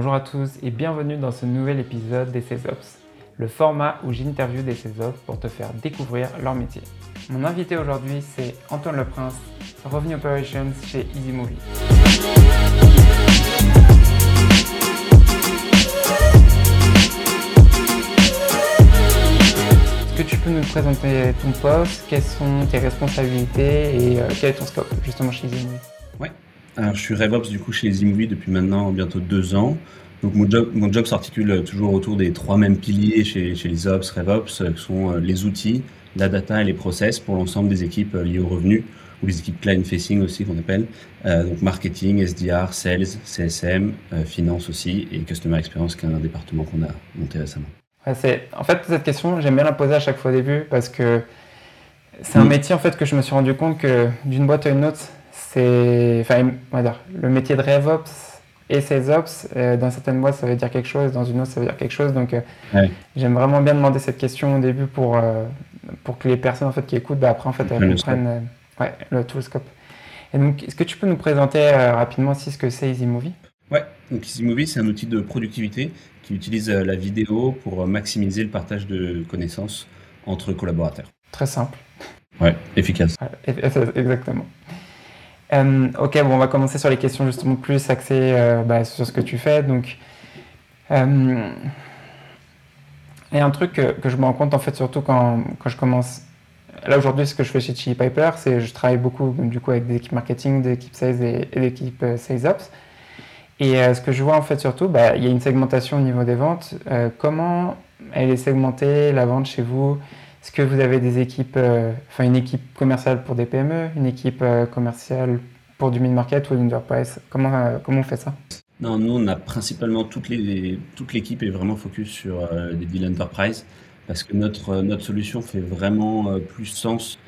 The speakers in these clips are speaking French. Bonjour à tous et bienvenue dans ce nouvel épisode des SalesOps, le format où j'interviewe des SalesOps pour te faire découvrir leur métier. Mon invité aujourd'hui, c'est Antoine Leprince, Revenue Operations chez EasyMovie. Est-ce que tu peux nous présenter ton poste, quelles sont tes responsabilités et quel est ton scope justement chez EasyMovie? Ouais. Alors, je suis RevOps du coup chez EasyMovie depuis maintenant bientôt 2 ans. Donc mon job s'articule toujours autour des 3 mêmes piliers chez les Ops, RevOps, qui sont les outils, la data et les process pour l'ensemble des équipes liées aux revenus, ou les équipes client-facing aussi qu'on appelle, donc marketing, SDR, sales, CSM, finance aussi, et Customer Experience qui est un département qu'on a monté récemment. Ouais, en fait, cette question, j'aime bien la poser à chaque fois au début parce que c'est un métier en fait, que je me suis rendu compte que d'une boîte à une autre, on va dire, le métier de RevOps et SalesOps, dans certaines boîtes ça veut dire quelque chose, dans une autre ça veut dire quelque chose, donc ouais. J'aime vraiment bien demander cette question au début pour que les personnes en fait, qui écoutent, après en fait, elles comprennent tout le scope. Et donc, est-ce que tu peux nous présenter rapidement aussi ce que c'est EasyMovie? Ouais, donc EasyMovie c'est un outil de productivité qui utilise la vidéo pour maximiser le partage de connaissances entre collaborateurs. Très simple. Ouais, efficace. Ouais, exactement. Ok, bon, on va commencer sur les questions justement plus axées sur ce que tu fais. Donc, et un truc que je me rends compte en fait surtout quand je commence. Là aujourd'hui, ce que je fais chez Chili Piper, c'est je travaille beaucoup du coup avec des équipes marketing, des équipes sales et des équipes sales ops. Et ce que je vois en fait surtout, il y a une segmentation au niveau des ventes. Comment elle est segmentée la vente chez vous ? Est-ce que vous avez des équipes, une équipe commerciale pour des PME, une équipe commerciale pour du mid-market ou de l'enterprise? Comment on fait ça? Non, nous on a principalement toute l'équipe est vraiment focus sur des deals enterprise parce que notre solution fait vraiment plus sens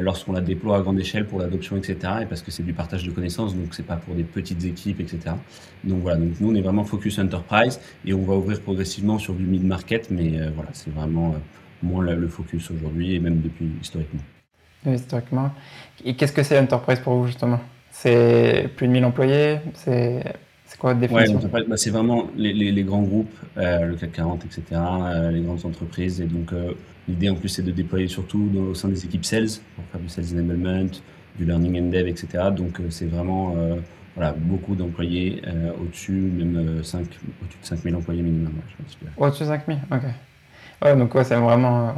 lorsqu'on la déploie à grande échelle pour l'adoption, etc. Et parce que c'est du partage de connaissances, donc c'est pas pour des petites équipes, etc. Donc voilà, donc nous on est vraiment focus enterprise et on va ouvrir progressivement sur du mid-market, mais c'est vraiment moins le focus aujourd'hui et même depuis historiquement. Oui, historiquement. Et qu'est-ce que c'est l'enterprise pour vous justement? C'est plus de 1000 employés? C'est quoi votre définition? Ouais, c'est vraiment les grands groupes, le CAC 40, etc., les grandes entreprises. Et donc l'idée en plus c'est de déployer surtout au sein des équipes sales pour faire du sales enablement, du learning and dev, etc. Donc c'est vraiment beaucoup d'employés au-dessus, même au-dessus de 5000 employés minimum. Au-dessus de 5000, ok. Ouais, donc ouais, c'est vraiment.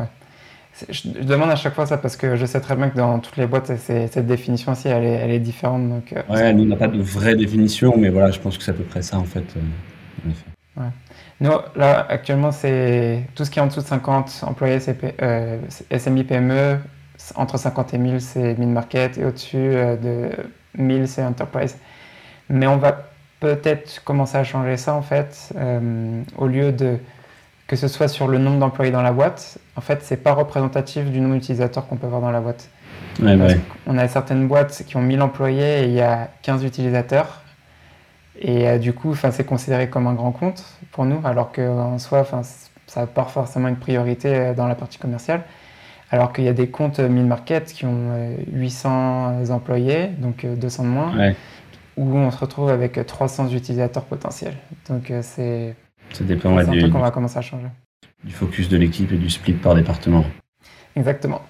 Je demande à chaque fois ça parce que je sais très bien que dans toutes les boîtes, cette définition aussi, elle est différente. Donc, nous, on n'a pas de vraie définition, mais je pense que c'est à peu près ça en fait. Ouais. Nous, là, actuellement, c'est tout ce qui est en dessous de 50 employés, SMI, PME, entre 50 et 1000, c'est mid-market, et au-dessus de 1000, c'est enterprise. Mais on va peut-être commencer à changer ça en fait, au lieu de. Que ce soit sur le nombre d'employés dans la boîte, en fait, c'est pas représentatif du nombre d'utilisateurs qu'on peut avoir dans la boîte. Ouais, on a certaines boîtes qui ont 1000 employés et il y a 15 utilisateurs. Et du coup, c'est considéré comme un grand compte pour nous, alors qu'en soi, ça n'a pas forcément une priorité dans la partie commerciale. Alors qu'il y a des comptes mid-market qui ont 800 employés, donc 200 de moins, où on se retrouve avec 300 utilisateurs potentiels. Donc, ça dépend un truc qu'on va commencer à changer. Du focus de l'équipe et du split par département. Exactement.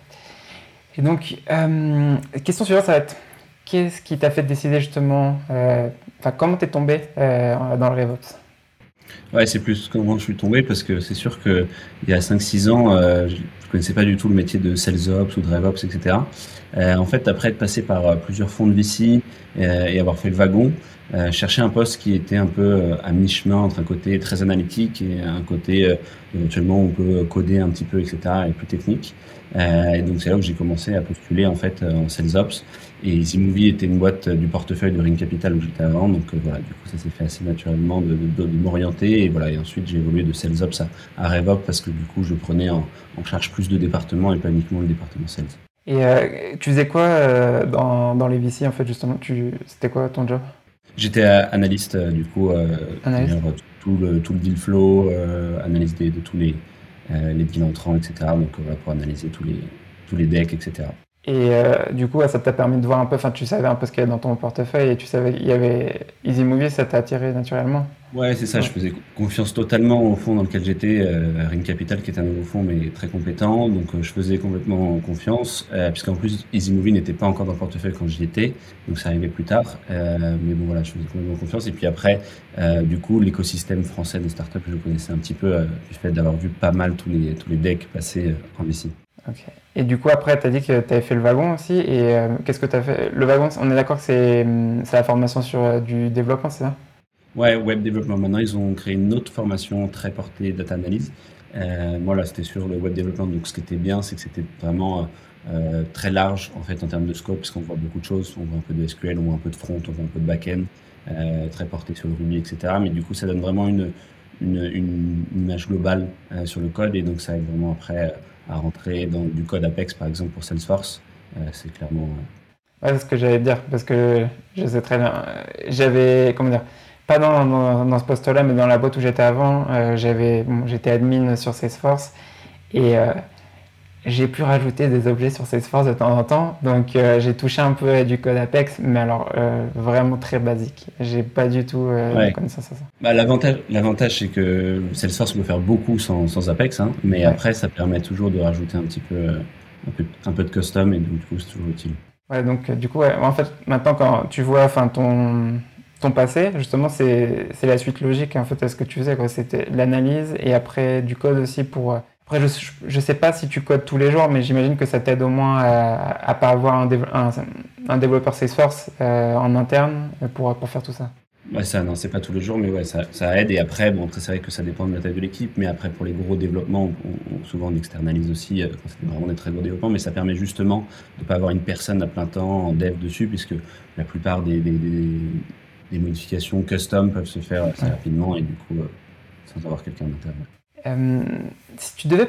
Et donc, question suivante, ça va être qu'est-ce qui t'a fait décider justement, comment t'es tombé dans le RevOps? Ouais, c'est plus comment je suis tombé parce que c'est sûr qu'il y a 5-6 ans, je ne connaissais pas du tout le métier de SalesOps ou de RevOps, etc. En fait, après être passé par plusieurs fonds de VC et avoir fait le wagon, chercher un poste qui était un peu à mi-chemin entre un côté très analytique et un côté éventuellement on peut coder un petit peu, etc. et plus technique. Et donc c'est là que j'ai commencé à postuler en fait en SalesOps. Et EasyMovie était une boîte du portefeuille de Ring Capital où j'étais avant, donc du coup ça s'est fait assez naturellement de m'orienter. Et et ensuite j'ai évolué de SalesOps à RevOps parce que du coup je prenais en charge plus de départements et pas uniquement le département sales. Et tu faisais quoi dans les VC en fait justement? C'était quoi ton job? J'étais analyste du coup, tout le deal flow, analyse de tous les deals entrants, etc. Donc pour analyser tous les decks, etc. Et du coup, ça t'a permis de voir un peu, enfin tu savais un peu ce qu'il y avait dans ton portefeuille et tu savais qu'il y avait EasyMovie, ça t'a attiré naturellement. Ouais, c'est ça, ouais. Je faisais confiance totalement au fond dans lequel j'étais, Ring Capital, qui est un nouveau fonds mais très compétent, donc je faisais complètement confiance, puisqu'en plus EasyMovie n'était pas encore dans le portefeuille quand j'y étais, donc ça arrivait plus tard, mais bon voilà, je faisais complètement confiance. Et puis après, du coup, l'écosystème français des startups, je connaissais un petit peu, du fait d'avoir vu pas mal tous les decks passer en VC. Okay. Et du coup, après, tu as dit que tu avais fait le wagon aussi. Et qu'est-ce que tu as fait? Le wagon, on est d'accord que c'est la formation sur du développement, c'est ça? Ouais, web développement. Maintenant, ils ont créé une autre formation très portée data analyse. Moi, là, c'était sur le web développement. Donc, ce qui était bien, c'est que c'était vraiment très large en fait en termes de scope, parce qu'on voit beaucoup de choses. On voit un peu de SQL, on voit un peu de front, on voit un peu de back-end, très porté sur le Ruby, etc. Mais du coup, ça donne vraiment une image globale sur le code. Et donc, ça aide vraiment après... à rentrer dans du code Apex, par exemple, pour Salesforce, c'est clairement... Ouais, c'est ce que j'allais te dire, parce que je sais très bien, j'avais, comment dire, pas dans ce poste-là, mais dans la boîte où j'étais avant, j'étais admin sur Salesforce, et j'ai pu rajouter des objets sur Salesforce de temps en temps, donc j'ai touché un peu du code Apex, mais alors vraiment très basique. J'ai pas du tout de connaissance à ça. Bah, l'avantage, c'est que Salesforce peut faire beaucoup sans Apex, hein, mais après, ça permet toujours de rajouter un petit peu, un peu de custom, et donc, du coup, c'est toujours utile. Ouais, donc du coup, en fait, maintenant, quand tu vois ton passé, justement, c'est la suite logique en fait, à ce que tu faisais, quoi. C'était l'analyse et après du code aussi pour... Après, je sais pas si tu codes tous les jours, mais j'imagine que ça t'aide au moins à pas avoir un développeur Salesforce en interne pour faire tout ça. Ouais, ça, non, c'est pas tous les jours, mais ouais, ça aide. Et après, bon, c'est vrai que ça dépend de la taille de l'équipe, mais après, pour les gros développements, souvent on externalise aussi quand c'est vraiment des très gros développements, mais ça permet justement de pas avoir une personne à plein temps en dev dessus, puisque la plupart des modifications custom peuvent se faire assez rapidement et du coup, sans avoir quelqu'un en interne. Si tu devais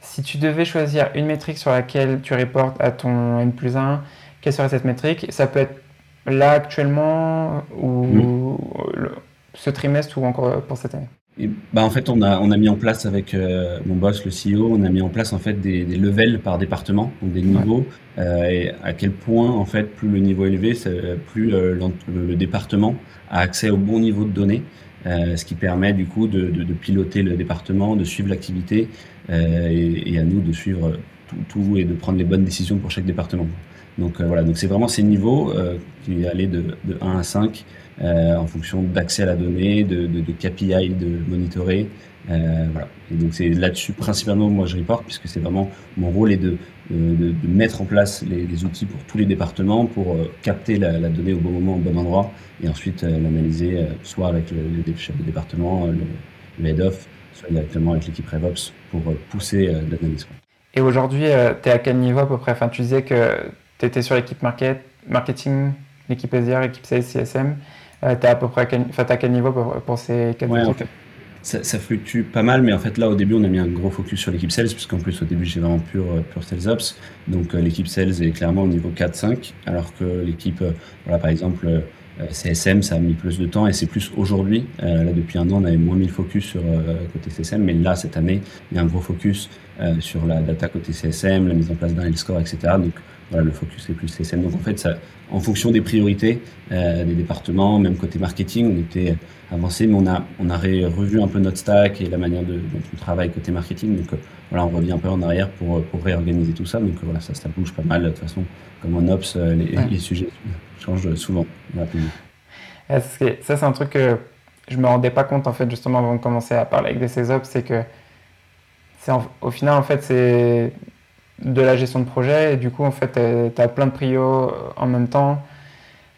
si tu devais choisir une métrique sur laquelle tu reportes à ton N+1, quelle serait cette métrique? Ça peut être là actuellement ou ce trimestre ou encore pour cette année. Et bah en fait, on a mis en place avec mon boss, le CEO, on a mis en place en fait des levels par département, donc des niveaux, et à quel point en fait plus le niveau est élevé, plus le département a accès au bon niveau de données. Ce qui permet du coup de piloter le département, de suivre l'activité et à nous de suivre tout et de prendre les bonnes décisions pour chaque département. Donc voilà, donc c'est vraiment ces niveaux qui allaient de 1 à 5 en fonction d'accès à la donnée, de KPI, de monitorer. Voilà. Et donc c'est là-dessus principalement moi je reporte, puisque c'est vraiment mon rôle est de mettre en place les outils pour tous les départements pour capter la donnée au bon moment, au bon endroit, et ensuite l'analyser soit avec le chef de département, le head of, soit directement avec l'équipe RevOps pour pousser l'analyse. Et aujourd'hui, tu es à quel niveau à peu près? Enfin, tu disais que tu étais sur l'équipe marketing, l'équipe SDR, l'équipe Sales, CSM. Tu es à peu près à quel niveau pour ces quatre équipes? Ça fluctue pas mal, mais en fait là au début on a mis un gros focus sur l'équipe sales, puisqu'en plus au début j'ai vraiment pure sales ops, donc l'équipe sales est clairement au niveau 4-5, alors que l'équipe voilà par exemple CSM ça a mis plus de temps et c'est plus aujourd'hui, là depuis un an on avait moins mis le focus sur côté CSM, mais là cette année il y a un gros focus sur la data côté CSM, la mise en place d'un health score, etc. Donc voilà, le focus est plus CSM. Donc en fait ça, en fonction des priorités des départements, même côté marketing on était avancé, mais on a revu un peu notre stack et la manière dont on travaille côté marketing, donc voilà, on revient un peu en arrière pour réorganiser tout ça, donc voilà, ça bouge pas mal, de toute façon, comme en Ops, les sujets changent souvent, rapidement. Ça c'est un truc que je me rendais pas compte, en fait, justement, avant de commencer à parler avec des sales Ops, c'est que, au final, en fait, c'est de la gestion de projet, et du coup, en fait, t'as plein de prios en même temps.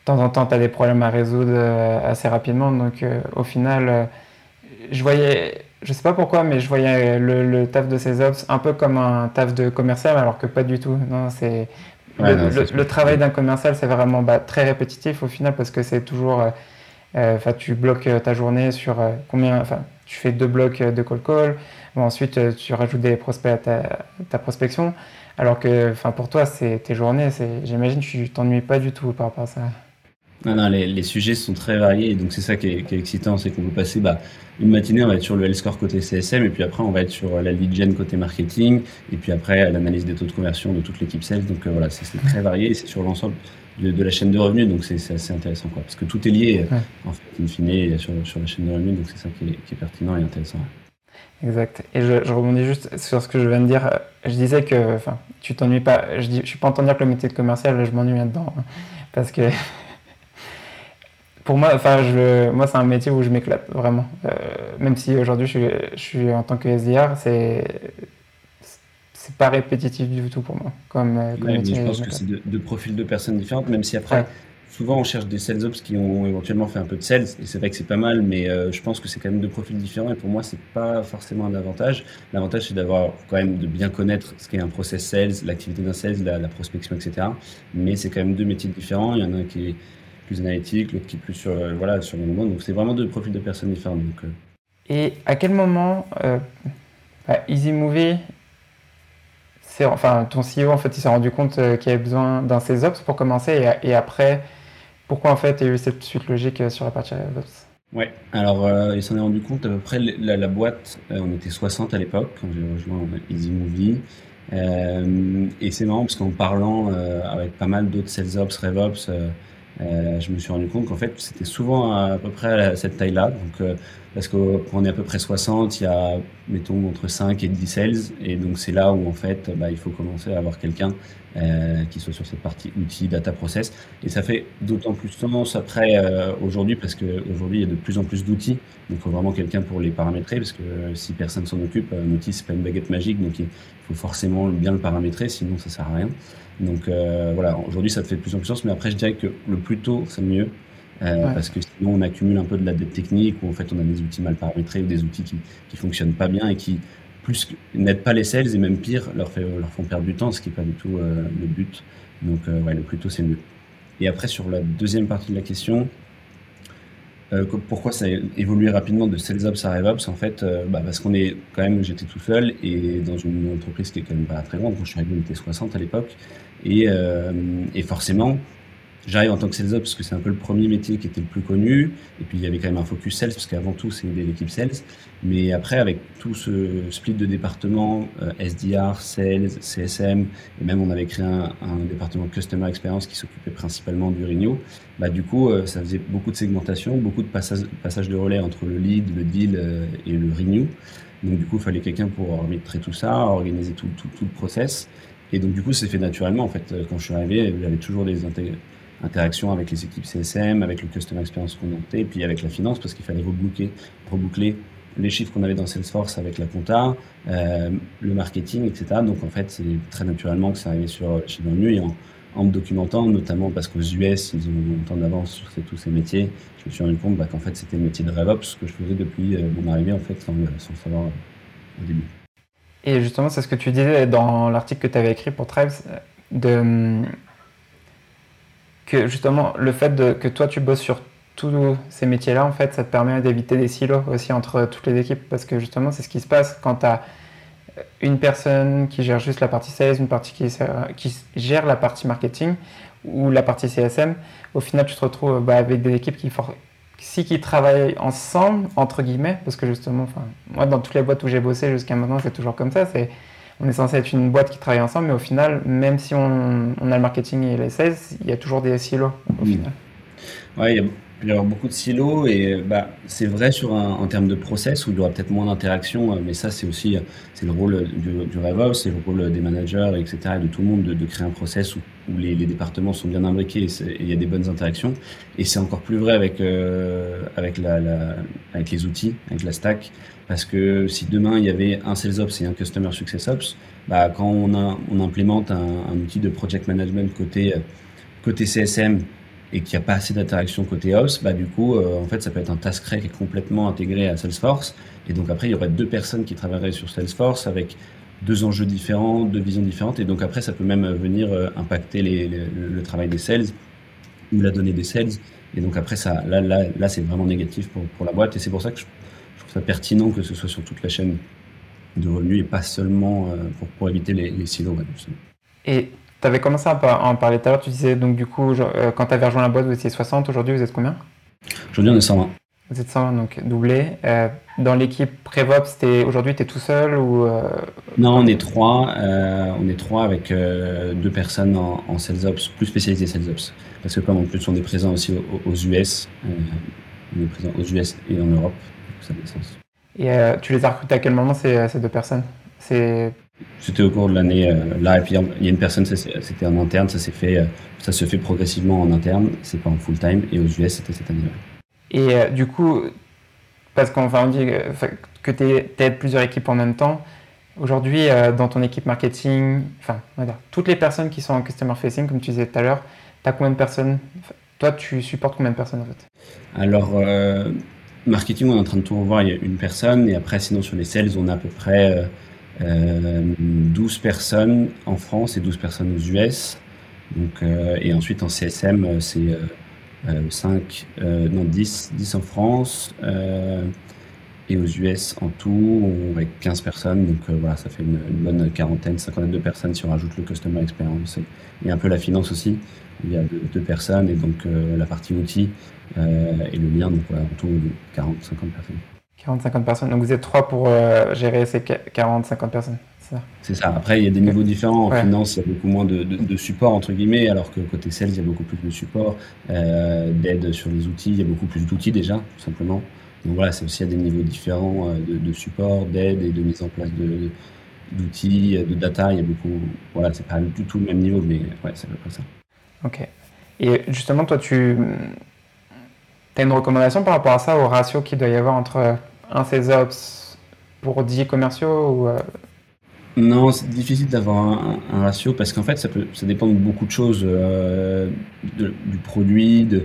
De temps en temps, tu as des problèmes à résoudre assez rapidement. Donc, au final, je sais pas pourquoi, mais je voyais le taf de ces ops un peu comme un taf de commercial, alors que pas du tout. Non, c'est... le travail d'un commercial, c'est vraiment très répétitif au final, parce que c'est toujours... tu bloques ta journée sur combien... Enfin, tu fais 2 blocs de call. Bon, ensuite, tu rajoutes des prospects à ta prospection. Alors que pour toi, c'est tes journées. J'imagine que tu t'ennuies pas du tout par rapport à ça. Non, non, les sujets sont très variés, et donc c'est ça qui est excitant, c'est qu'on peut passer une matinée, on va être sur le L-score côté CSM, et puis après on va être sur la lead gen côté marketing, et puis après l'analyse des taux de conversion de toute l'équipe sales, donc voilà, c'est très varié, et c'est sur l'ensemble de la chaîne de revenus, donc c'est assez intéressant, quoi, parce que tout est lié, en fait, in fine, sur la chaîne de revenus, donc c'est ça qui est pertinent et intéressant. Exact. Et je rebondis juste sur ce que je viens de dire. Je disais que, enfin, tu t'ennuies pas. Je ne suis pas en train de dire que le métier de commercial, je m'ennuie là-dedans. Hein, parce que, pour moi, c'est un métier où je m'éclate, vraiment. Même si aujourd'hui, je suis en tant que SDR, c'est pas répétitif du tout pour moi. Comme métier, je pense que c'est deux profils de personnes différentes, même si après... Ouais. Souvent, on cherche des sales ops qui ont éventuellement fait un peu de sales, et c'est vrai que c'est pas mal, mais je pense que c'est quand même deux profils différents, et pour moi, c'est pas forcément un avantage. L'avantage, c'est d'avoir quand même de bien connaître ce qu'est un process sales, l'activité d'un sales, la prospection, etc. Mais c'est quand même deux métiers différents. Il y en a un qui est plus analytique, l'autre qui est plus sur le moment. Donc, c'est vraiment deux profils de personnes différentes. Et à quel moment EasyMovie, ton CEO, en fait, il s'est rendu compte qu'il y avait besoin d'un sales ops pour commencer, et après... Pourquoi en fait il y a eu cette suite logique sur la partie DevOps? Ouais, alors il s'en est rendu compte à peu près la boîte, on était 60 à l'époque quand j'ai rejoint EasyMovie. Et c'est marrant parce qu'en parlant avec pas mal d'autres SalesOps, RevOps, je me suis rendu compte qu'en fait c'était souvent à peu près à cette taille-là. Donc, parce qu'on est à peu près 60, il y a mettons entre 5 et 10 sales, et donc c'est là où en fait il faut commencer à avoir quelqu'un qui soit sur cette partie outils, data, process, et ça fait d'autant plus tendance après aujourd'hui, parce qu'aujourd'hui il y a de plus en plus d'outils, donc il faut vraiment quelqu'un pour les paramétrer, parce que si personne s'en occupe, un outil c'est pas une baguette magique, donc il faut forcément bien le paramétrer, sinon ça sert à rien. Donc voilà, aujourd'hui ça te fait de plus en plus sens, mais après je dirais que le plus tôt c'est le mieux. Parce que sinon on accumule un peu de la dette technique, où en fait on a des outils mal paramétrés ou des outils qui fonctionnent pas bien et qui plus n'aident pas les sales, et même pire leur font perdre du temps, ce qui est pas du tout le but. Donc le plus tôt c'est mieux. Et après sur la deuxième partie de la question, pourquoi ça a évolué rapidement de SalesOps à RevOps, en fait parce qu'on est quand même, j'étais tout seul et dans une entreprise qui est quand même pas très grande. Quand je suis arrivé on était 60 à l'époque, et forcément j'arrive en tant que sales ops parce que c'est un peu le premier métier qui était le plus connu, et puis il y avait quand même un focus sales parce qu'avant tout c'est l'équipe sales, mais après avec tout ce split de départements SDR, sales, CSM, et même on avait créé un département Customer Experience qui s'occupait principalement du renew, du coup ça faisait beaucoup de segmentation, beaucoup de passage de relais entre le lead, le deal et le renew, donc du coup il fallait quelqu'un pour arbitrer tout ça, organiser tout le process, et donc du coup c'est fait naturellement en fait. Quand je suis arrivé j'avais toujours des interaction avec les équipes CSM, avec le Customer Experience qu'on montait, et puis avec la finance, parce qu'il fallait reboucler les chiffres qu'on avait dans Salesforce avec la compta, le marketing, etc. Donc en fait, c'est très naturellement que ça arrivait chez nous, et en me documentant, notamment parce qu'aux US, ils ont longtemps d'avance sur tous ces métiers, je me suis rendu compte qu'en fait, c'était le métier de RevOps que je faisais depuis mon arrivée, en fait, sans le savoir au début. Et justement, c'est ce que tu disais dans l'article que tu avais écrit pour Tribes, que justement le fait que toi tu bosses sur tous ces métiers-là, en fait, ça te permet d'éviter des silos aussi entre toutes les équipes, parce que justement c'est ce qui se passe quand tu as une personne qui gère juste la partie sales, une partie qui gère la partie marketing ou la partie CSM, au final tu te retrouves avec des équipes qui travaillent ensemble, entre guillemets, parce que justement, moi dans toutes les boîtes où j'ai bossé jusqu'à maintenant c'est toujours comme ça, on est censé être une boîte qui travaille ensemble, mais au final, même si on a le marketing et les sales, il y a toujours des silos au final. Oui, il peut y avoir beaucoup de silos, et c'est vrai en termes de process où il y aura peut-être moins d'interactions, mais ça c'est aussi le rôle du RevOps, c'est le rôle des managers, etc., et de tout le monde de créer un process où les départements sont bien imbriqués et il y a des bonnes interactions. Et c'est encore plus vrai avec les outils, avec la stack. Parce que si demain il y avait un Sales Ops et un Customer Success Ops, quand on implémente un outil de project management côté CSM et qu'il n'y a pas assez d'interaction côté Ops, du coup en fait ça peut être un TaskRay qui est complètement intégré à Salesforce, et donc après il y aurait deux personnes qui travailleraient sur Salesforce avec deux enjeux différents, deux visions différentes, et donc après ça peut même venir impacter le travail des sales ou la donnée des sales, et donc après ça là c'est vraiment négatif pour la boîte, et c'est pour ça que je trouve ça pertinent que ce soit sur toute la chaîne de revenus et pas seulement pour éviter les silos. Et Tu avais commencé à en parler tout à l'heure, tu disais donc du coup, quand tu avais rejoint la boîte, vous étiez 60, aujourd'hui vous êtes combien? Aujourd'hui on est 120. Vous êtes 120, donc doublé. Dans l'équipe Prévops, aujourd'hui tu es tout seul ou Non, on est trois. On est trois avec deux personnes en SalesOps, plus spécialisées SalesOps. Parce que comme en plus on est présent aussi aux US, on est présent aux US et en Europe, donc ça fait sens. Et tu les as recrutés à quel moment ces deux personnes? C'était au cours de l'année là, et puis il y a une personne, c'était en interne, ça se fait progressivement en interne, c'est pas en full time, et aux US c'était cette année-là. Et du coup, parce qu'on dit que tu aides plusieurs équipes en même temps, aujourd'hui dans ton équipe marketing, enfin on va dire, toutes les personnes qui sont en customer facing, comme tu disais tout à l'heure, tu as combien de personnes? Toi tu supportes combien de personnes en fait? Alors marketing on est en train de tout revoir, il y a une personne, et après sinon sur les sales on a à peu près 12 personnes en France et 12 personnes aux US. Donc, et ensuite en CSM, c'est 10 en France et aux US en tout, avec 15 personnes. Donc voilà, ça fait une bonne quarantaine, 52 personnes si on rajoute le Customer Experience et un peu la finance aussi. Il y a deux personnes et donc la partie outils et le lien, donc voilà, en tout 40-50 personnes. 40-50 personnes, donc vous êtes trois pour gérer ces 40-50 personnes, c'est ça? C'est ça, après il y a des niveaux différents, en finance il y a beaucoup moins de support entre guillemets, alors que côté sales il y a beaucoup plus de support, d'aide sur les outils, il y a beaucoup plus d'outils déjà, tout simplement. Donc voilà, c'est aussi à des niveaux différents de support, d'aide et de mise en place d'outils, de data, il y a beaucoup, voilà, c'est pas du tout le même niveau, mais ouais, c'est à peu près ça. Ok, et justement toi tu as une recommandation par rapport à ça, au ratio qu'il doit y avoir entre un SalesOps pour 10 commerciaux ou Non, c'est difficile d'avoir un ratio parce qu'en fait, ça dépend de beaucoup de choses, du produit, de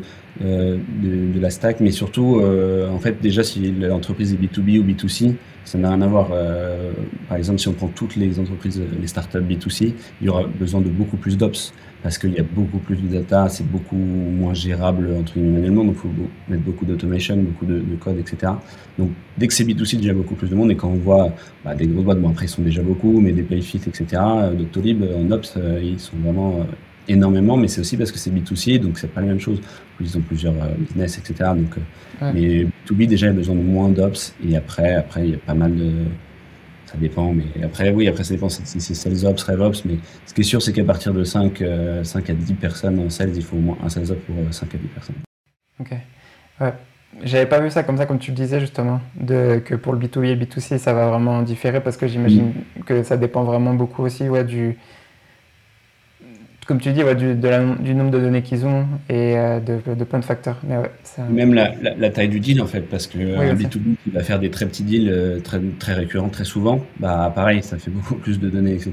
la stack, mais surtout, en fait, déjà, si l'entreprise est B2B ou B2C, ça n'a rien à voir. Par exemple, si on prend toutes les entreprises, les startups B2C, il y aura besoin de beaucoup plus d'ops parce qu'il y a beaucoup plus de data, c'est beaucoup moins gérable entre guillemets manuellement, donc il faut mettre beaucoup d'automation, beaucoup de code, etc. Donc dès que c'est B2C, déjà beaucoup plus de monde, et quand on voit des grosses boîtes, bon après ils sont déjà beaucoup, mais des Payfit, etc., Doctolib, en ops, ils sont vraiment énormément, mais c'est aussi parce que c'est B2C, donc c'est pas la même chose. Ils ont plusieurs business, etc. Donc, mais B2B, déjà, il y a besoin de moins d'ops, et après, il y a pas mal de... Ça dépend, mais après ça dépend si c'est sales ops, rev ops, mais ce qui est sûr, c'est qu'à partir de 5 à 10 personnes en sales, il faut au moins un sales ops pour 5 à 10 personnes. Ok. Ouais. J'avais pas vu ça comme ça, comme tu le disais justement, que pour le B2B et le B2C, ça va vraiment différer, parce que j'imagine que ça dépend vraiment beaucoup aussi du... Comme tu dis, du nombre de données qu'ils ont et de plein de facteurs. Mais même la taille du deal, en fait, parce que un B2B qui va faire des très petits deals, très, très récurrents, très souvent, pareil, ça fait beaucoup plus de données, etc.,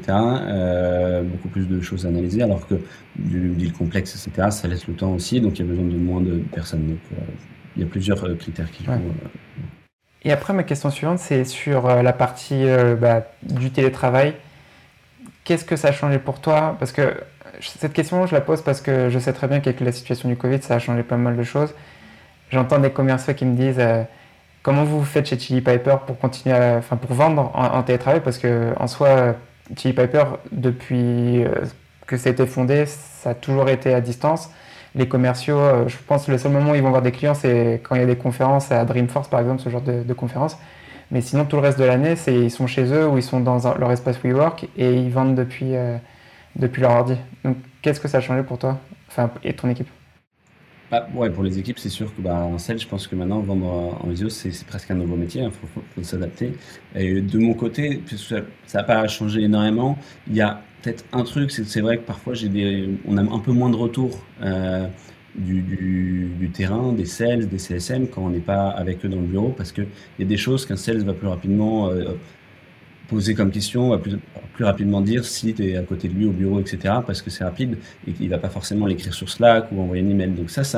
beaucoup plus de choses à analyser, alors que du deal complexe, etc., ça laisse le temps aussi, donc il y a besoin de moins de personnes. Donc il y a plusieurs critères qui jouent. Et après, ma question suivante, c'est sur la partie du télétravail. Qu'est-ce que ça a changé pour toi? Parce que cette question, je la pose parce que je sais très bien qu'avec la situation du Covid, ça a changé pas mal de choses. J'entends des commerciaux qui me disent comment vous faites chez Chili Piper pour continuer, pour vendre en télétravail, parce que en soi, Chili Piper, depuis que ça a été fondé, ça a toujours été à distance. Les commerciaux, je pense que le seul moment où ils vont voir des clients, c'est quand il y a des conférences à Dreamforce, par exemple, ce genre de conférences. Mais sinon, tout le reste de l'année, ils sont chez eux ou ils sont dans leur espace WeWork et ils vendent depuis leur ordi. Donc, qu'est-ce que ça a changé pour toi et ton équipe? Pour les équipes, c'est sûr que en sales, je pense que maintenant, vendre en visio, c'est presque un nouveau métier, il faut s'adapter. Et de mon côté, ça n'a pas changé énormément. Il y a peut-être un truc, c'est vrai que parfois, on a un peu moins de retours du terrain, des sales, des CSM, quand on n'est pas avec eux dans le bureau, parce qu'il y a des choses qu'un sales va plus rapidement... poser comme question, on va plus rapidement dire si tu es à côté de lui au bureau, etc., parce que c'est rapide et qu'il ne va pas forcément l'écrire sur Slack ou envoyer un email. Donc ça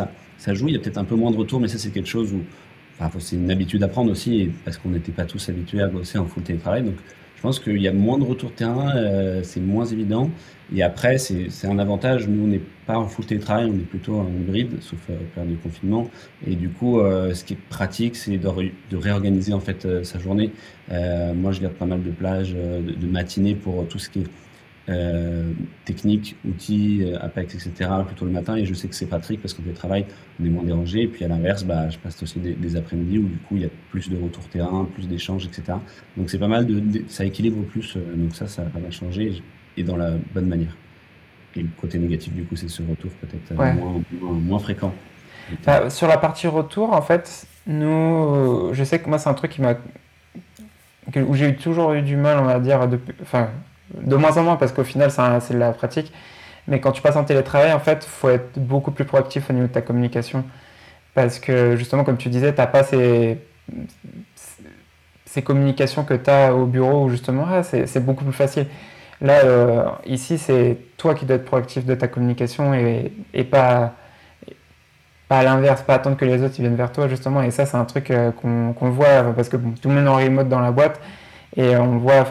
joue, il y a peut-être un peu moins de retour, mais ça c'est quelque chose où c'est une habitude à prendre aussi, parce qu'on n'était pas tous habitués à bosser en full télétravail. Donc je pense qu'il y a moins de retour de terrain, c'est moins évident. Et après, c'est un avantage, nous on n'est pas en full télétravail, on est plutôt en hybride, sauf période de confinement. Et du coup, ce qui est pratique, c'est de réorganiser en fait sa journée. Moi je garde pas mal de plages, de matinées pour tout ce qui est techniques, outils, Apex, etc. plutôt le matin, et je sais que c'est Patrick parce qu'en télétravail, on est moins dérangé. Et puis à l'inverse, bah, je passe aussi des après-midi où du coup il y a plus de retour terrain, plus d'échanges, etc. Donc c'est pas mal, ça équilibre plus, donc ça a pas mal changé et dans la bonne manière. Et le côté négatif du coup, c'est ce retour peut-être moins fréquent. Bah, sur la partie retour, en fait, nous, je sais que moi c'est un truc où j'ai toujours eu du mal, on va dire, de moins en moins, parce qu'au final, c'est de la pratique. Mais quand tu passes en télétravail, en fait, il faut être beaucoup plus proactif au niveau de ta communication. Parce que, justement, comme tu disais, tu n'as pas ces communications que tu as au bureau, où justement, c'est beaucoup plus facile. Là, ici, c'est toi qui dois être proactif de ta communication et pas à l'inverse, pas attendre que les autres ils viennent vers toi, justement. Et ça, c'est un truc qu'on voit, parce que bon, tout le monde est en remote dans la boîte. Et on voit,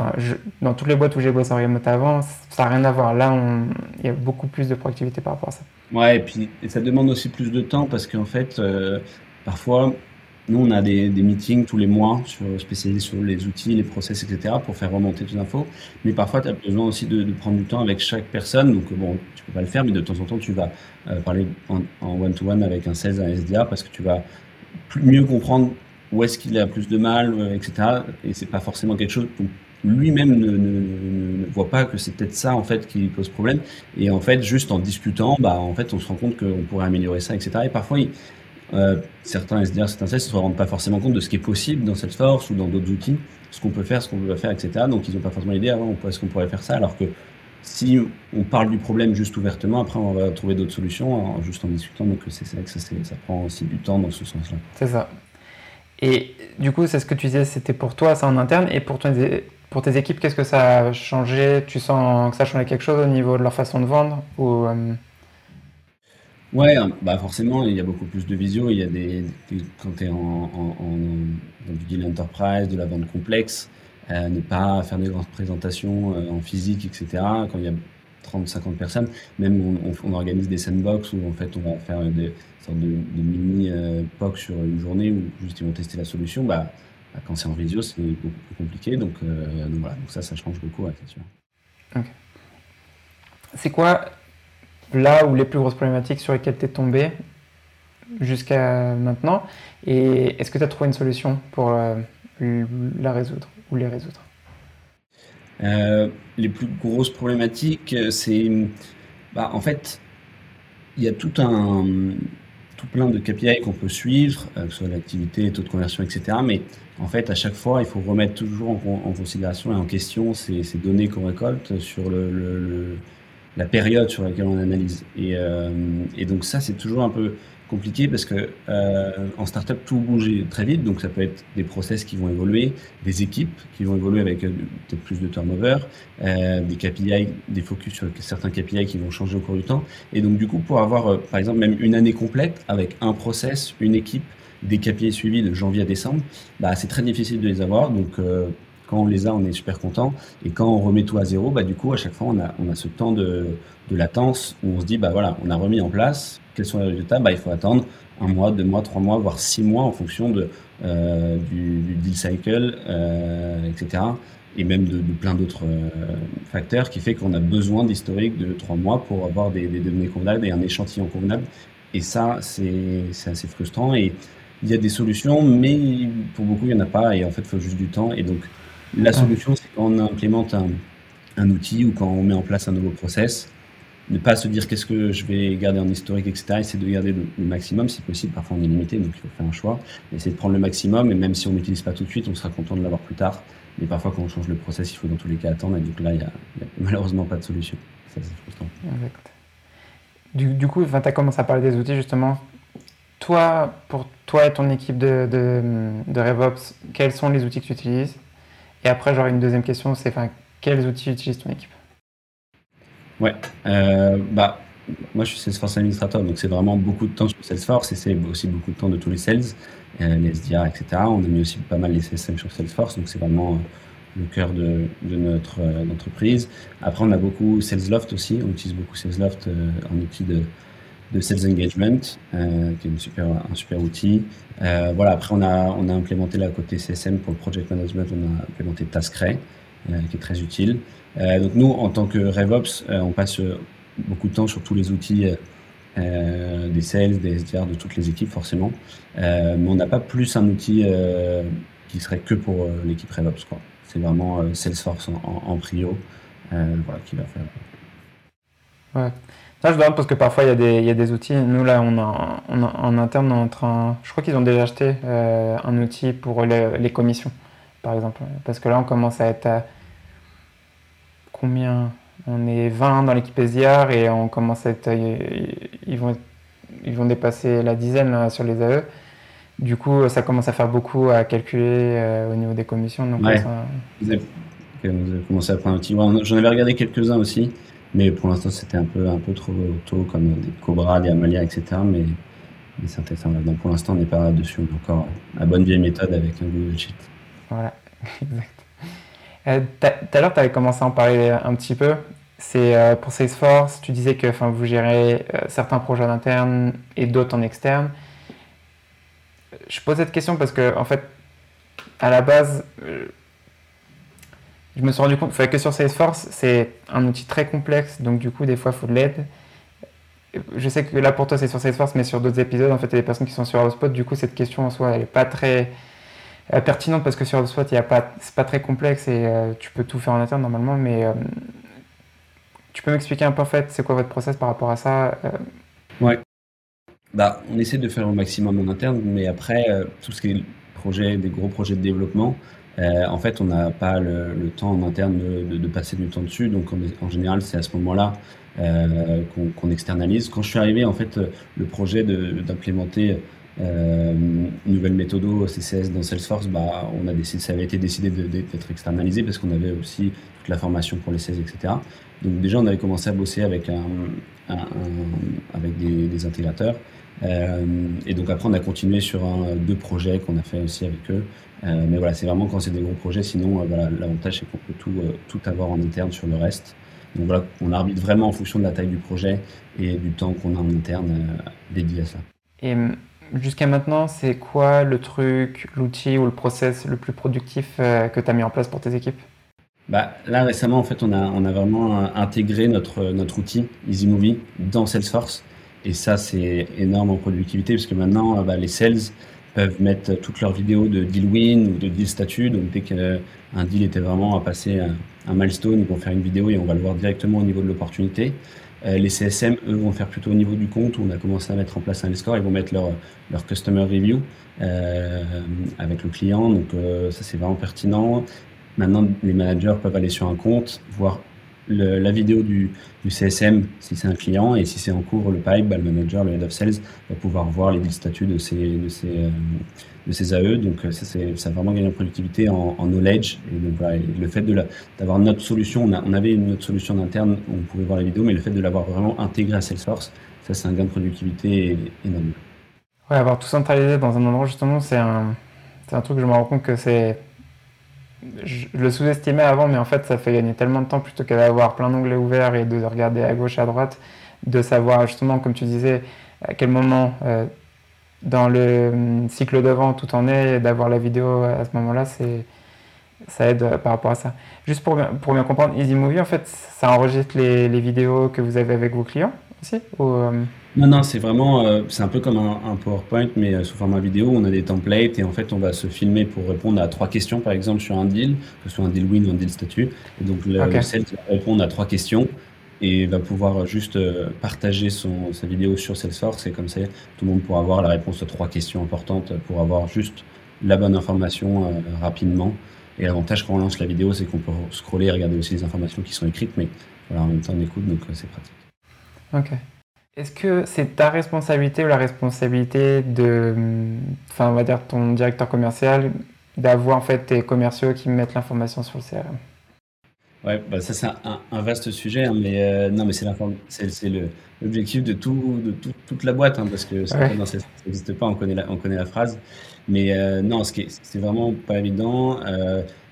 dans toutes les boîtes où j'ai bossé en remote avant, ça n'a rien à voir. Là, il y a beaucoup plus de proactivité par rapport à ça. Ouais, et ça demande aussi plus de temps parce qu'en fait, parfois, nous, on a des meetings tous les mois spécialisés sur les outils, les process, etc. pour faire remonter toutes les infos. Mais parfois, tu as besoin aussi de prendre du temps avec chaque personne. Donc, bon, tu ne peux pas le faire, mais de temps en temps, tu vas parler en one-to-one avec un sales, un SDA parce que tu vas mieux comprendre où est-ce qu'il a plus de mal, etc. Et c'est pas forcément quelque chose où lui-même ne voit pas que c'est peut-être ça en fait qui pose problème. Et en fait, juste en discutant, bah en fait, on se rend compte qu'on pourrait améliorer ça, etc. Et parfois, certains SDR, certains sales ne se rendent pas forcément compte de ce qui est possible dans Salesforce ou dans d'autres outils, ce qu'on peut faire, ce qu'on peut pas faire, etc. Donc ils n'ont pas forcément l'idée, est-ce qu'on pourrait faire ça, alors que si on parle du problème juste ouvertement, après on va trouver d'autres solutions juste en discutant. Donc c'est vrai que ça prend aussi du temps dans ce sens-là. C'est ça. Et du coup, c'est ce que tu disais, c'était pour toi, ça en interne, et pour tes équipes, qu'est-ce que ça a changé? Tu sens que ça a changé quelque chose au niveau de leur façon de vendre ou Ouais, bah forcément, il y a beaucoup plus de visio. Il y a quand tu es dans du deal enterprise, de la vente complexe, ne pas faire des grandes présentations en physique, etc. Quand il y a 30-50 personnes, même on organise des sandbox où en fait on va faire des sortes de mini POC sur une journée où juste ils vont tester la solution. Bah, quand c'est en visio, c'est beaucoup plus compliqué, donc voilà, donc ça change beaucoup, ouais, c'est sûr. Okay. C'est quoi là où les plus grosses problématiques sur lesquelles tu es tombé jusqu'à maintenant, et est-ce que tu as trouvé une solution pour la résoudre ou les résoudre? Les plus grosses problématiques, c'est, bah, en fait, il y a tout plein de KPI qu'on peut suivre, que ce soit l'activité, taux de conversion, etc. Mais en fait, à chaque fois, il faut remettre toujours en considération et en question ces données qu'on récolte sur la période sur laquelle on analyse. Et donc ça, c'est toujours un peu compliqué parce que en startup tout bouge très vite, donc ça peut être des process qui vont évoluer, des équipes qui vont évoluer avec peut-être plus de turnover, des KPI, des focus sur certains KPI qui vont changer au cours du temps. Et donc du coup, pour avoir par exemple même une année complète avec un process, une équipe, des KPI suivis de janvier à décembre, bah c'est très difficile de les avoir. Donc quand on les a, on est super content, et quand on remet tout à zéro, bah du coup à chaque fois on a ce temps de latence où on se dit bah voilà, on a remis en place. Quels sont les résultats? Bah, il faut attendre 1 mois, 2 mois, 3 mois, voire 6 mois en fonction du deal cycle, etc. Et même de plein d'autres facteurs qui fait qu'on a besoin d'historique de 3 mois pour avoir des données convenables et un échantillon convenable. Et ça, c'est assez frustrant. Et il y a des solutions, mais pour beaucoup, il n'y en a pas. Et en fait, il faut juste du temps. Et donc, la solution, c'est quand on implémente un outil ou quand on met en place un nouveau process, ne pas se dire qu'est-ce que je vais garder en historique, etc. C'est de garder le maximum, si possible. Parfois, on est limité, donc il faut faire un choix. Essayer de prendre le maximum, et même si on n'utilise pas tout de suite, on sera content de l'avoir plus tard. Mais parfois, quand on change le process, il faut dans tous les cas attendre. Et donc là, il n'y a malheureusement pas de solution. Ça, c'est frustrant. Exact. Du coup, tu as commencé à parler des outils, justement. Toi, pour toi et ton équipe de RevOps, quels sont les outils que tu utilises? Et après, j'aurais une deuxième question, c'est quels outils utilise ton équipe? Ouais, bah moi je suis Salesforce administrateur, donc c'est vraiment beaucoup de temps sur Salesforce, et c'est aussi beaucoup de temps de tous les sales, les SDR, etc. On a mis aussi pas mal les CSM sur Salesforce, donc c'est vraiment le cœur de notre entreprise. Après on a beaucoup Salesloft aussi, on utilise beaucoup Salesloft en outil de Sales Engagement, qui est un super outil. Voilà, après on a implémenté là côté CSM pour le Project Management, on a implémenté TaskRay. qui est très utile. Donc nous, en tant que RevOps, on passe beaucoup de temps sur tous les outils des sales, des SDR, de toutes les équipes forcément, mais on n'a pas plus un outil qui serait que pour l'équipe RevOps, quoi. C'est vraiment Salesforce en prio, voilà, qui va faire. Ouais. Non, je demande parce que parfois il y a des outils. Nous là, en interne, on est en train. Je crois qu'ils ont déjà acheté un outil pour les commissions, par exemple. Parce que là, on commence à être à combien ? On est 20 dans l'équipe SDR et on commence à être. Ils vont dépasser la dizaine là, sur les AE. Du coup, ça commence à faire beaucoup à calculer au niveau des commissions. Donc ouais. Vous avez commencé à prendre un petit. Ouais, j'en avais regardé quelques-uns aussi. Mais pour l'instant, c'était un peu trop tôt, comme des Cobra, des Amalia, etc. Mais c'est intéressant. Donc pour l'instant, on n'est pas dessus. On est encore à bonne vieille méthode avec un Google Sheet. Voilà, exact. Tout à l'heure, tu avais commencé à en parler un petit peu. C'est pour Salesforce, tu disais que vous gérez certains projets en interne et d'autres en externe. Je pose cette question parce que, en fait, à la base... Je me suis rendu compte que sur Salesforce, c'est un outil très complexe, donc du coup, des fois, il faut de l'aide. Je sais que là, pour toi, c'est sur Salesforce, mais sur d'autres épisodes, en fait, il y a des personnes qui sont sur HubSpot. Du coup, cette question, en soi, elle n'est pas très pertinente parce que sur HubSpot, ce n'est pas très complexe et tu peux tout faire en interne, normalement. Mais tu peux m'expliquer un peu, en fait, c'est quoi votre process par rapport à ça Ouais. Bah, on essaie de faire au maximum en interne, mais après, tout ce qui est projet, des gros projets de développement, en fait, on n'a pas le temps en interne de passer du temps dessus. Donc, en général, c'est à ce moment-là qu'on externalise. Quand je suis arrivé, en fait, le projet d'implémenter une nouvelle méthode CCS dans Salesforce, bah, ça avait été décidé d'être externalisé parce qu'on avait aussi toute la formation pour les sales, etc. Donc, déjà, on avait commencé à bosser avec, avec des intégrateurs. Et donc après on a continué sur deux projets qu'on a fait aussi avec eux, mais voilà, c'est vraiment quand c'est des gros projets, sinon voilà, l'avantage c'est qu'on peut tout avoir en interne sur le reste. Donc voilà, on arbitre vraiment en fonction de la taille du projet et du temps qu'on a en interne dédié à ça. Et jusqu'à maintenant, c'est quoi l'outil ou le process le plus productif que tu as mis en place pour tes équipes? Bah, là récemment en fait on a vraiment intégré notre outil EasyMovie dans Salesforce. Et ça, c'est énorme en productivité parce que maintenant, bah, les sales peuvent mettre toutes leurs vidéos de deal win ou de deal statut. Donc, dès qu'un deal était vraiment à passer un milestone, ils vont faire une vidéo et on va le voir directement au niveau de l'opportunité. Les CSM, eux, vont faire plutôt au niveau du compte où on a commencé à mettre en place un score. Ils vont mettre leur customer review avec le client. Donc, ça, c'est vraiment pertinent. Maintenant, les managers peuvent aller sur un compte, voir la vidéo du CSM si c'est un client, et si c'est en cours, le pipe, bah, le manager, le head of sales va pouvoir voir les statuts de ces AE. Donc ça a vraiment gagné en productivité, en knowledge. Et donc voilà, et le fait d'avoir notre solution, on avait notre solution en interne, on pouvait voir la vidéo, mais le fait de l'avoir vraiment intégré à Salesforce, ça c'est un gain de productivité énorme. Ouais, avoir tout centralisé dans un endroit justement, c'est un truc que je me rends compte que c'est... Je le sous-estimais avant, mais en fait, ça fait gagner tellement de temps plutôt qu'à avoir plein d'onglets ouverts et de regarder à gauche, à droite, de savoir justement, comme tu disais, à quel moment dans le cycle de vente tout en est, et d'avoir la vidéo à ce moment-là, ça aide par rapport à ça. Juste pour bien comprendre, EasyMovie, en fait, ça enregistre les vidéos que vous avez avec vos clients aussi ou, Non, c'est vraiment, c'est un peu comme un PowerPoint, mais sous format vidéo. On a des templates et en fait, on va se filmer pour répondre à 3 questions, par exemple, sur un deal, que ce soit un deal win ou un deal statut. Et donc, le sales va répondre à 3 questions et va pouvoir juste partager sa vidéo sur Salesforce. Et comme ça, tout le monde pourra avoir la réponse aux 3 questions importantes pour avoir juste la bonne information rapidement. Et l'avantage quand on lance la vidéo, c'est qu'on peut scroller et regarder aussi les informations qui sont écrites, mais voilà, en même temps, on écoute, donc c'est pratique. Ok. Est-ce que c'est ta responsabilité ou la responsabilité on va dire ton directeur commercial, d'avoir en fait tes commerciaux qui mettent l'information sur le CRM? Ouais, bah ça c'est un vaste sujet, hein, mais non, mais c'est l'objectif de toute la boîte, hein, parce que ça n'existe pas, on connaît la phrase. Mais non, c'est vraiment pas évident.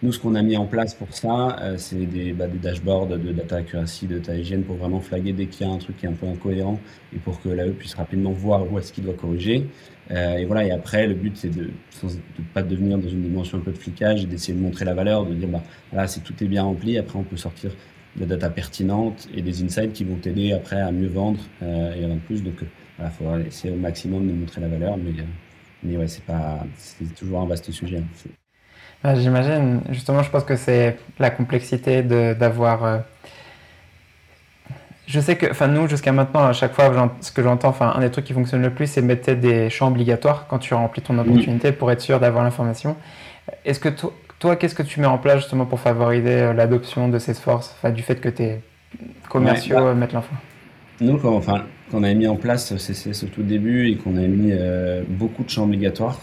Nous, ce qu'on a mis en place pour ça, c'est des dashboards de data accuracy, de data hygiène, pour vraiment flaguer dès qu'il y a un truc qui est un peu incohérent et pour que l'AE puisse rapidement voir où est-ce qu'il doit corriger. Et voilà, et après, le but, c'est de ne pas devenir dans une dimension un peu de flicage et d'essayer de montrer la valeur, de dire, bah, voilà, si tout est bien rempli, après, on peut sortir de la data pertinente et des insights qui vont t'aider après à mieux vendre et à vendre plus. Donc, voilà, il faudra essayer au maximum de montrer la valeur, mais ouais, c'est toujours un vaste sujet. Ben, j'imagine. Justement, je pense que c'est la complexité d'avoir... Je sais que, enfin, nous, jusqu'à maintenant, à chaque fois, ce que j'entends, enfin, un des trucs qui fonctionne le plus, c'est mettre des champs obligatoires quand tu remplis ton opportunité pour être sûr d'avoir l'information. Est-ce que toi, qu'est-ce que tu mets en place justement pour favoriser l'adoption de Salesforce, enfin, du fait que tes commerciaux mettent l'info? Nous, quand on avait mis en place CCS au tout début et qu'on avait mis beaucoup de champs obligatoires,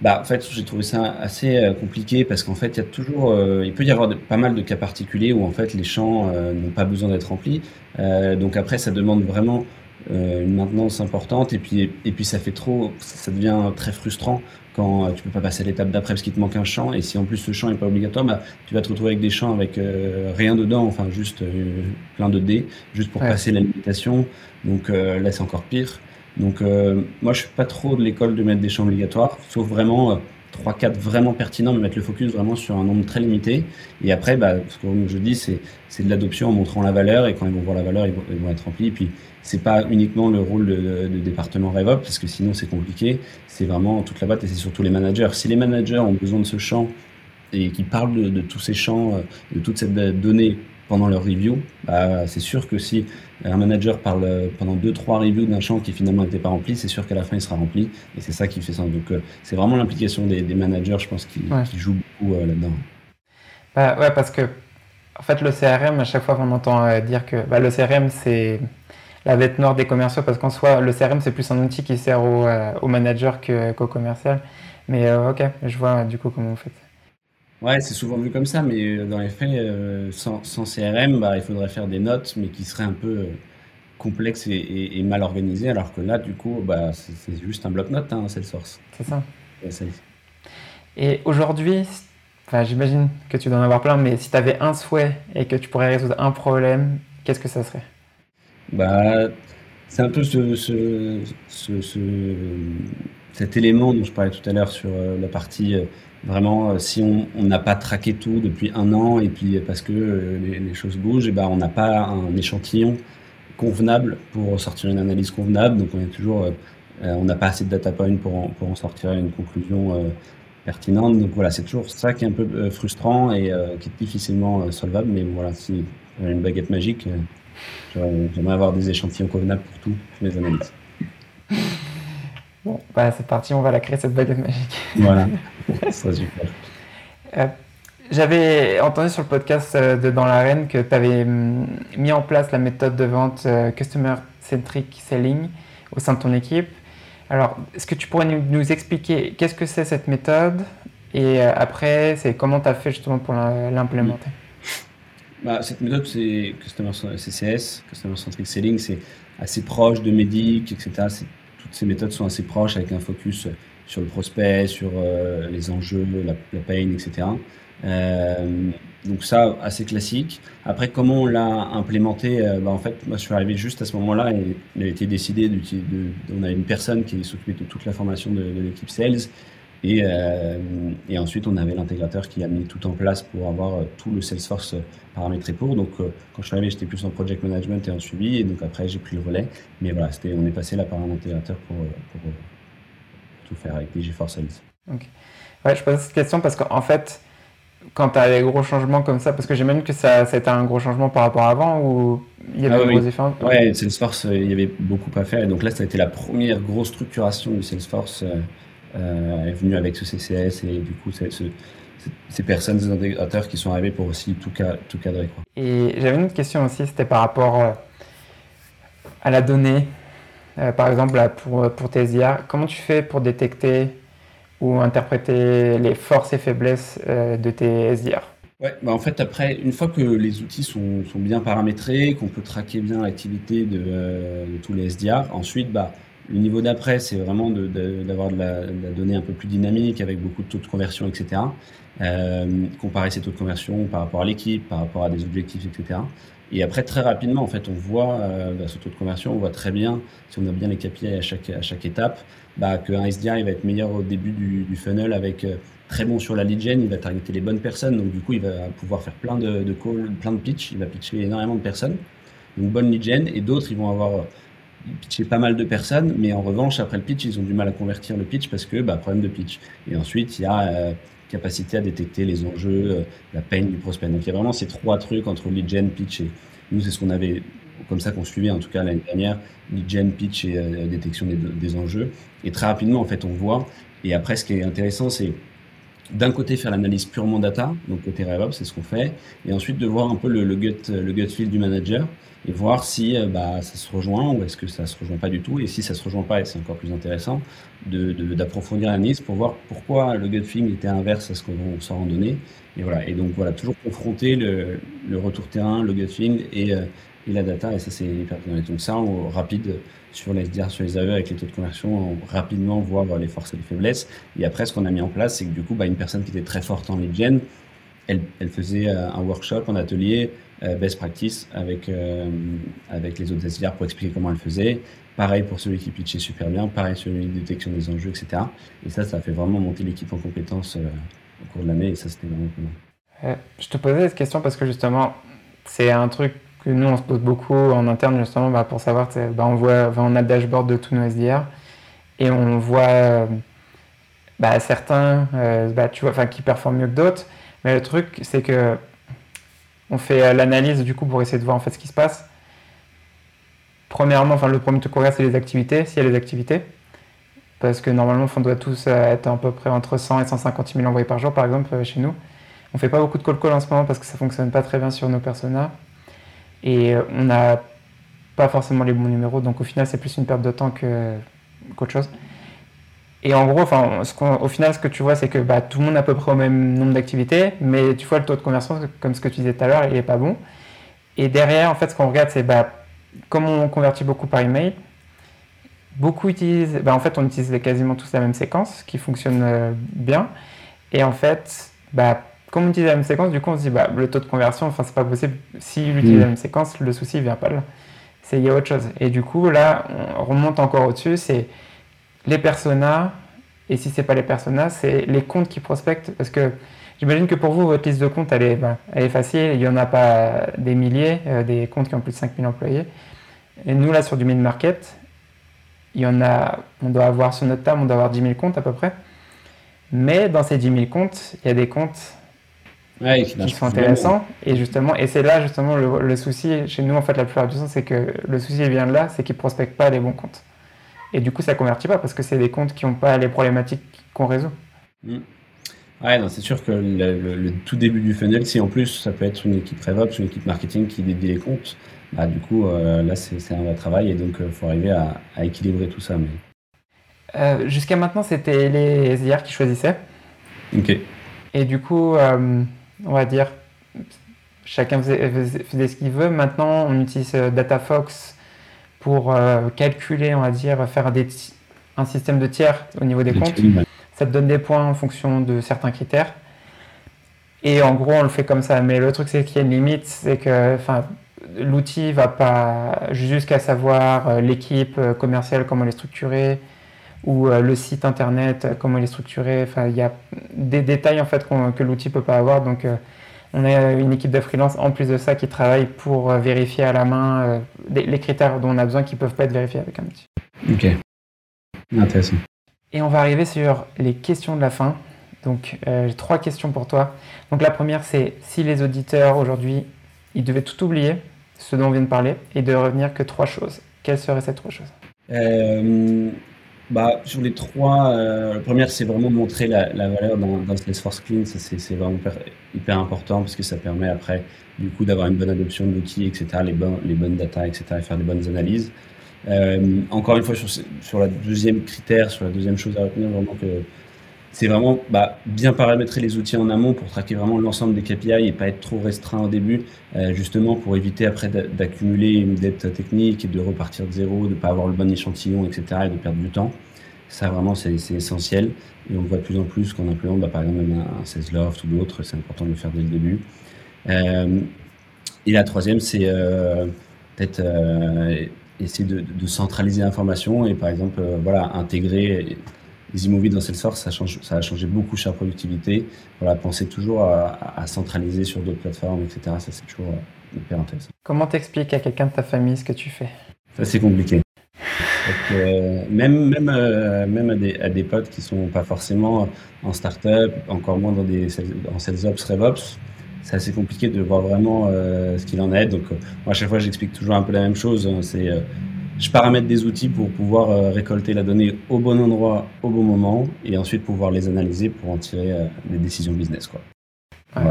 bah, en fait, j'ai trouvé ça assez compliqué parce qu'en fait, il peut y avoir pas mal de cas particuliers où en fait les champs n'ont pas besoin d'être remplis. Donc après, ça demande vraiment une maintenance importante et puis ça fait trop, ça devient très frustrant quand tu peux pas passer à l'étape d'après parce qu'il te manque un champ, et si en plus ce champ est pas obligatoire, bah, tu vas te retrouver avec des champs avec rien dedans, enfin juste plein de dés, juste pour passer la limitation. Donc là, c'est encore pire. Donc moi, je suis pas trop de l'école de mettre des champs obligatoires, sauf vraiment 3-4 vraiment pertinents, mais mettre le focus vraiment sur un nombre très limité. Et après, bah, ce que je dis, c'est de l'adoption en montrant la valeur, et quand ils vont voir la valeur, ils vont être remplis. Et puis, c'est pas uniquement le rôle de département RevOps, parce que sinon c'est compliqué, c'est vraiment toute la boîte, et c'est surtout les managers. Si les managers ont besoin de ce champ et qu'ils parlent de tous ces champs, de toute cette donnée pendant leur review, bah, c'est sûr que si un manager parle pendant 2-3 reviews d'un champ qui finalement n'était pas rempli, c'est sûr qu'à la fin il sera rempli, et c'est ça qui fait sens. Donc c'est vraiment l'implication des managers, je pense, qui jouent beaucoup là-dedans. Bah, ouais, parce que en fait le CRM, à chaque fois on entend dire que bah, le CRM c'est la bête noire des commerciaux, parce qu'en soi le CRM c'est plus un outil qui sert au manager qu'au commercial. Mais ok, je vois du coup comment vous faites. Ouais, c'est souvent vu comme ça, mais dans les faits, sans CRM, bah, il faudrait faire des notes, mais qui seraient un peu complexes et mal organisées, alors que là, du coup, bah, c'est juste un bloc-notes, hein, Salesforce. C'est ça. Ouais, et aujourd'hui, j'imagine que tu dois en avoir plein, mais si tu avais un souhait et que tu pourrais résoudre un problème, qu'est-ce que ça serait? Bah, c'est un peu cet élément dont je parlais tout à l'heure sur la partie... Vraiment, si on n'a pas traqué tout depuis un an, et puis parce que les choses bougent, et ben on n'a pas un échantillon convenable pour sortir une analyse convenable. Donc on est toujours, on n'a pas assez de data points pour en sortir une conclusion pertinente. Donc voilà, c'est toujours ça qui est un peu frustrant et qui est difficilement solvable. Mais voilà, si j'avais une baguette magique, j'aimerais avoir des échantillons convenables pour toutes mes analyses. Bon, bah, c'est parti, on va la créer, cette baguette magique. Voilà, ça serait super. J'avais entendu sur le podcast de Dans l'Arène que tu avais mis en place la méthode de vente Customer Centric Selling au sein de ton équipe. Alors, est-ce que tu pourrais nous expliquer qu'est-ce que c'est cette méthode, et après, c'est comment tu as fait justement pour l'implémenter? Bah, cette méthode, c'est CCS, Customer Centric Selling, c'est assez proche de Médic, etc. Toutes ces méthodes sont assez proches, avec un focus sur le prospect, sur les enjeux, la pain, etc. Donc ça, assez classique. Après, comment on l'a implémenté, en fait, moi, je suis arrivé juste à ce moment-là, et il a été décidé on avait une personne qui s'occupait de toute la formation de l'équipe Sales, et ensuite, on avait l'intégrateur qui a mis tout en place pour avoir tout le Salesforce paramétré pour. Donc, quand je suis arrivé, j'étais plus en project management et en suivi. Et donc, après, j'ai pris le relais. Mais voilà, on est passé là par un intégrateur pour tout faire avec des G4 Sales. Okay. Ouais, je pose cette question parce qu'en fait, quand tu as des gros changements comme ça, parce que j'imagine que ça a été un gros changement par rapport à avant, ou il y avait des gros effets? Ouais, Salesforce, il y avait beaucoup à faire. Et donc là, ça a été la première grosse structuration du Salesforce. Est venu avec ce CCS, et du coup ces personnes, ces intégrateurs qui sont arrivés pour aussi tout cadrer, quoi. Et j'avais une autre question aussi, c'était par rapport à la donnée, par exemple là, pour tes IA, comment tu fais pour détecter ou interpréter les forces et faiblesses de tes SDR? Ouais, bah en fait, après, une fois que les outils sont bien paramétrés, qu'on peut traquer bien l'activité de tous les SDR, ensuite, bah, Le niveau d'après, c'est vraiment d'avoir de la donnée un peu plus dynamique avec beaucoup de taux de conversion, etc. Comparer ces taux de conversion par rapport à l'équipe, par rapport à des objectifs, etc. Et après, très rapidement, en fait, on voit ce taux de conversion, on voit très bien, si on a bien les KPI à chaque étape, qu'un SDR il va être meilleur au début du funnel avec très bon sur la lead gen, il va targeter les bonnes personnes, donc du coup, il va pouvoir faire plein de calls, plein de pitch, il va pitcher énormément de personnes, donc bonne lead gen, et d'autres, ils vont avoir pitché pas mal de personnes, mais en revanche, après le pitch, ils ont du mal à convertir le pitch parce que, problème de pitch. Et ensuite, il y a capacité à détecter les enjeux, la peine du prospect. Donc, il y a vraiment ces trois trucs entre lead gen, pitch et... Nous, c'est ce qu'on avait, comme ça qu'on suivait, en tout cas, l'année dernière, lead gen, pitch et détection des enjeux. Et très rapidement, en fait, on voit. Et après, ce qui est intéressant, c'est d'un côté faire l'analyse purement data, donc côté RevOps, c'est ce qu'on fait, et ensuite de voir un peu le gut feel du manager et voir si ça se rejoint ou est-ce que ça se rejoint pas du tout, et si ça se rejoint pas, et c'est encore plus intéressant d'approfondir l'analyse pour voir pourquoi le gut feeling était inverse à ce qu'on s'en donnait. Et voilà, et donc voilà, toujours confronter le retour terrain, le gut feeling et la data, et ça c'est hyper bien. Donc ça, rapide sur les SDR, sur les AE, avec les taux de conversion, rapidement voir les forces et les faiblesses. Et après, ce qu'on a mis en place, c'est que du coup, une personne qui était très forte en lead gen, elle faisait un workshop, un atelier best practice avec les autres SDR pour expliquer comment elle faisait. Pareil pour celui qui pitchait super bien, pareil sur la détection des enjeux, etc. Et ça fait vraiment monter l'équipe en compétences au cours de l'année, et ça, c'était vraiment cool. Je te posais cette question parce que justement, c'est un truc que nous, on se pose beaucoup en interne, justement, pour savoir, on a le dashboard de tous nos SDR et on voit certains qui performent mieux que d'autres. Mais le truc, c'est que on fait l'analyse, du coup, pour essayer de voir en fait ce qui se passe. Premièrement, le premier truc qu'on regarde, c'est les activités, s'il y a les activités. Parce que normalement, on doit tous être à peu près entre 100 et 150 000 envoyés par jour, par exemple, chez nous. On ne fait pas beaucoup de call-call en ce moment parce que ça ne fonctionne pas très bien sur nos personas. Et on n'a pas forcément les bons numéros, donc au final c'est plus une perte de temps qu'autre chose. Et en gros, au final, ce que tu vois, c'est que tout le monde a à peu près au même nombre d'activités, mais tu vois, le taux de conversion, comme ce que tu disais tout à l'heure, il n'est pas bon. Et derrière, en fait, ce qu'on regarde, c'est comme on convertit beaucoup par email, beaucoup utilisent, en fait on utilise quasiment tous la même séquence qui fonctionne bien. Et en fait, comme on utilise la même séquence, du coup, on se dit le taux de conversion, c'est pas possible. S'il utilise la même séquence, le souci vient pas là. Il y a autre chose. Et du coup, là, on remonte encore au-dessus, c'est les personas. Et si c'est pas les personas, c'est les comptes qui prospectent. Parce que j'imagine que pour vous, votre liste de comptes, elle est facile. Il y en a pas des milliers, des comptes qui ont plus de 5000 employés. Et nous, là, sur du mid-market, on doit avoir sur notre table, on doit avoir 10 000 comptes à peu près. Mais dans ces 10 000 comptes, il y a des comptes qui sont intéressants, et justement, et c'est là justement le souci chez nous, en fait, la plupart du temps, c'est que le souci vient de là, c'est qu'ils ne prospectent pas les bons comptes, et du coup ça ne convertit pas parce que c'est des comptes qui n'ont pas les problématiques qu'on résout. Ouais, non, c'est sûr que le tout début du funnel, si en plus ça peut être une équipe RevOps, une équipe marketing qui dédie les comptes, du coup là c'est un vrai travail, et donc il faut arriver à équilibrer tout ça. Mais... jusqu'à maintenant, c'était les SDR qui choisissaient. Ok. Et du coup, on va dire, chacun faisait ce qu'il veut. Maintenant, on utilise DataFox pour calculer, on va dire, faire un système de tiers au niveau des comptes. Ça te donne des points en fonction de certains critères. Et en gros, on le fait comme ça. Mais le truc, c'est qu'il y a une limite, c'est que l'outil ne va pas jusqu'à savoir l'équipe commerciale, comment elle est structurée, ou le site internet, comment il est structuré. Il y a des détails en fait, que l'outil ne peut pas avoir. Donc, on a une équipe de freelance en plus de ça qui travaille pour vérifier à la main les critères dont on a besoin qui ne peuvent pas être vérifiés avec un outil. Ok, intéressant. Et on va arriver sur les questions de la fin. Donc, j'ai 3 questions pour toi. Donc, la première, c'est si les auditeurs aujourd'hui, ils devaient tout oublier, ce dont on vient de parler, et de revenir que 3 choses, quelles seraient ces 3 choses? Sur les 3, la première, c'est vraiment montrer la valeur d'un Salesforce Clean. Ça, c'est vraiment hyper important parce que ça permet après, du coup, d'avoir une bonne adoption de l'outil, etc., les bonnes datas, etc., et faire des bonnes analyses. Encore une fois, sur la deuxième critère, sur la deuxième chose à retenir, vraiment que c'est vraiment bien paramétrer les outils en amont pour traquer vraiment l'ensemble des KPI et pas être trop restreint au début, justement pour éviter après d'accumuler une dette technique et de repartir de zéro, de ne pas avoir le bon échantillon, etc. et de perdre du temps. Ça, vraiment, c'est essentiel. Et on le voit de plus en plus qu'en implémentant, par exemple, même un Salesloft ou d'autres, c'est important de le faire dès le début. Et la troisième, c'est peut-être essayer de centraliser l'information et, par exemple, intégrer EasyMovie dans Salesforce, ça a changé beaucoup sur la productivité. Pensez toujours à centraliser sur d'autres plateformes, etc. Ça, c'est toujours hyper intéressant. Comment t'expliques à quelqu'un de ta famille ce que tu fais? Ça, c'est compliqué. Donc, même à des potes qui sont pas forcément en start-up, encore moins en SalesOps, RevOps, c'est assez compliqué de voir vraiment ce qu'il en est. Donc, moi, à chaque fois, j'explique toujours un peu la même chose. C'est, je paramètre des outils pour pouvoir récolter la donnée au bon endroit, au bon moment, et ensuite pouvoir les analyser pour en tirer des décisions business, quoi. Ouais.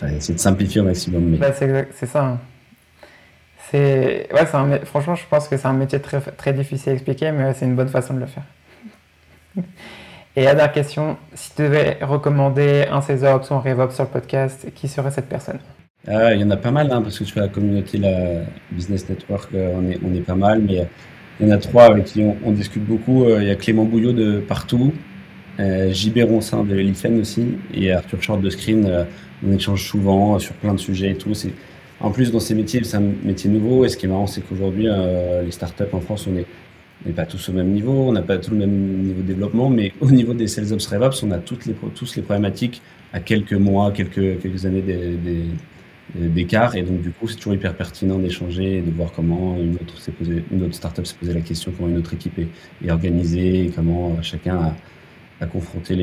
Voilà. Essayer de simplifier au maximum. Mais... c'est ça. Hein. Franchement, je pense que c'est un métier très, très difficile à expliquer, mais c'est une bonne façon de le faire. Et la dernière question, si tu devais recommander un SalesOps ou un RevOps sur le podcast, qui serait cette personne ? Il y en a pas mal, parce que tu fais la communauté, la Business Network, on est pas mal, mais il y en a trois avec qui on discute beaucoup. Il y a Clément Bouillot de Partout, J.B. Ronsin de Lifen aussi, et Arthur Chard de Screen. On échange souvent sur plein de sujets et tout. En plus, dans ces métiers, c'est un métier nouveau. Et ce qui est marrant, c'est qu'aujourd'hui, les startups en France, on n'est pas tous au même niveau. On n'a pas tout le même niveau de développement. Mais au niveau des SalesOps, RevOps, on a tous les problématiques à quelques mois, quelques années d'écart. Et donc, du coup, c'est toujours hyper pertinent d'échanger et de voir comment une autre startup s'est posé la question, comment une autre équipe est organisée, et comment chacun a confronté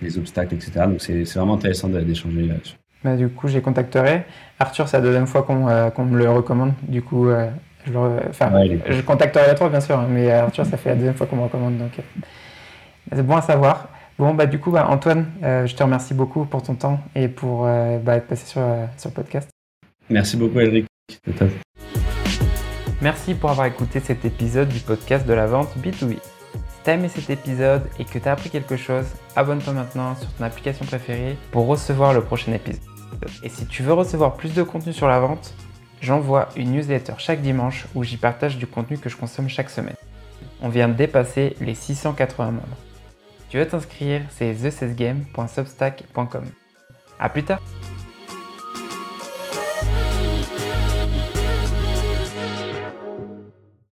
les obstacles, etc. Donc, c'est vraiment intéressant d'échanger là-dessus. Bah, du coup, j'ai contacterai. Arthur, c'est la deuxième fois qu'on me le recommande. Du coup, je contacterai la toi, bien sûr. Mais Arthur, ça fait la deuxième fois qu'on me recommande. Donc, c'est bon à savoir. Bon, bah, du coup, Antoine, je te remercie beaucoup pour ton temps et pour être passé sur le podcast. Merci beaucoup, Elric. C'est top. Merci pour avoir écouté cet épisode du podcast de la vente B2B. Si t'as aimé cet épisode et que t'as appris quelque chose, abonne-toi maintenant sur ton application préférée pour recevoir le prochain épisode. Et si tu veux recevoir plus de contenu sur la vente, j'envoie une newsletter chaque dimanche où j'y partage du contenu que je consomme chaque semaine. On vient de dépasser les 680 membres. Si tu veux t'inscrire, c'est thesesgame.substack.com. À plus tard.